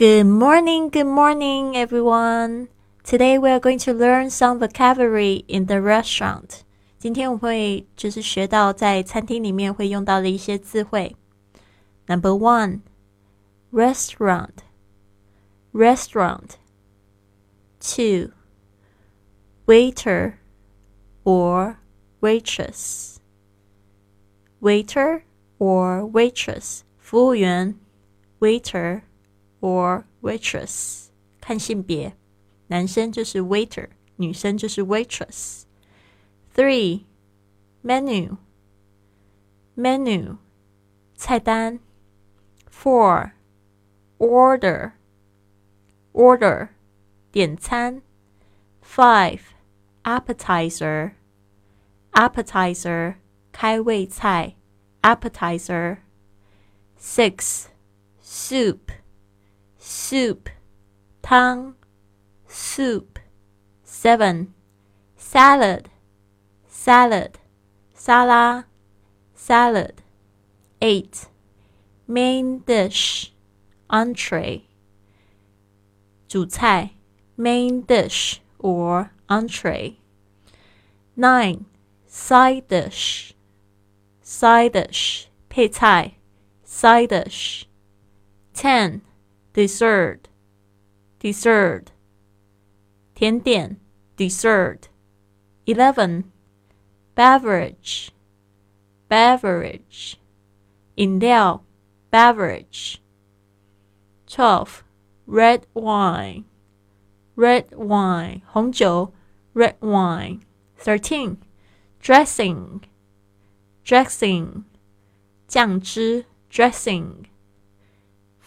Good morning, everyone. Today we are going to learn some vocabulary in the restaurant. 今天我们会就是学到在餐厅里面会用到的一些字汇。Number one, restaurant. Restaurant. Two, waiter or waitress. Waiter or waitress. 服务员 waiter.Or waitress 看性别男生就是 waiter 女生就是 waitress 3 menu menu 菜单4 order order 点餐5 appetizer appetizer 开胃菜 appetizer 6 soupSoup, 汤 soup. 7. Salad, salad, 沙拉 salad. 8. Main dish, entree. 主菜 main dish or entree. 9. Side dish, side dish, 配菜 side dish. 10.Dessert, dessert. 甜点 dessert. 11. Beverage, beverage. 饮料 beverage. 12. Red wine, red wine. 红酒 red wine. 13. Dressing, dressing. 酱汁 dressing.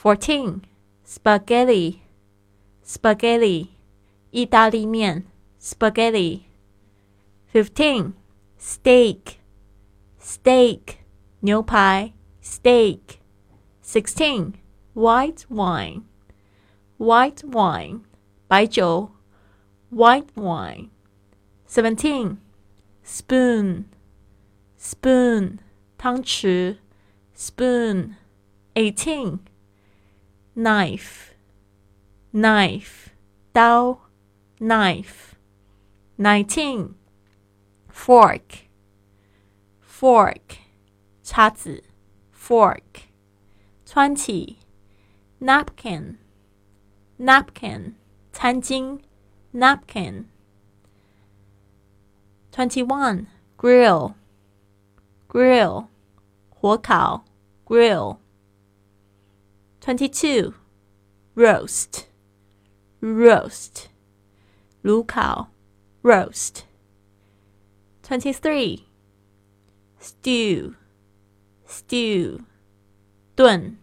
14.Spaghetti, spaghetti, 意大利面 spaghetti. 15. Steak, steak, 牛排 steak. 16. White wine, white wine, 白酒 white wine. 17. Spoon, spoon, 汤匙 spoon. 18.Knife, knife, 刀 knife. 19. Fork, fork, 叉子 fork. 20. Napkin, napkin, 餐巾 napkin. 21. Grill, grill, 火烤 grill.22. Roast, roast. 炉烤 roast. 23. Stew, stew. 炖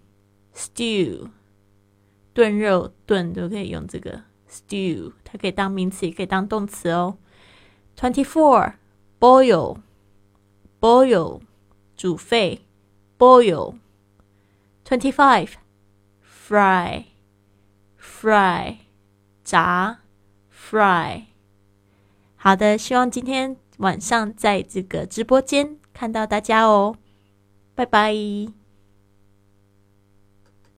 stew. 炖肉炖都可以用这个 stew. 它可以当名词也可以当动词哦。24. Boil, boil. 煮沸 boil. 25.Fry, fry, 炸 fry. 好的，希望今天晚上在这个直播间看到大家哦，拜拜。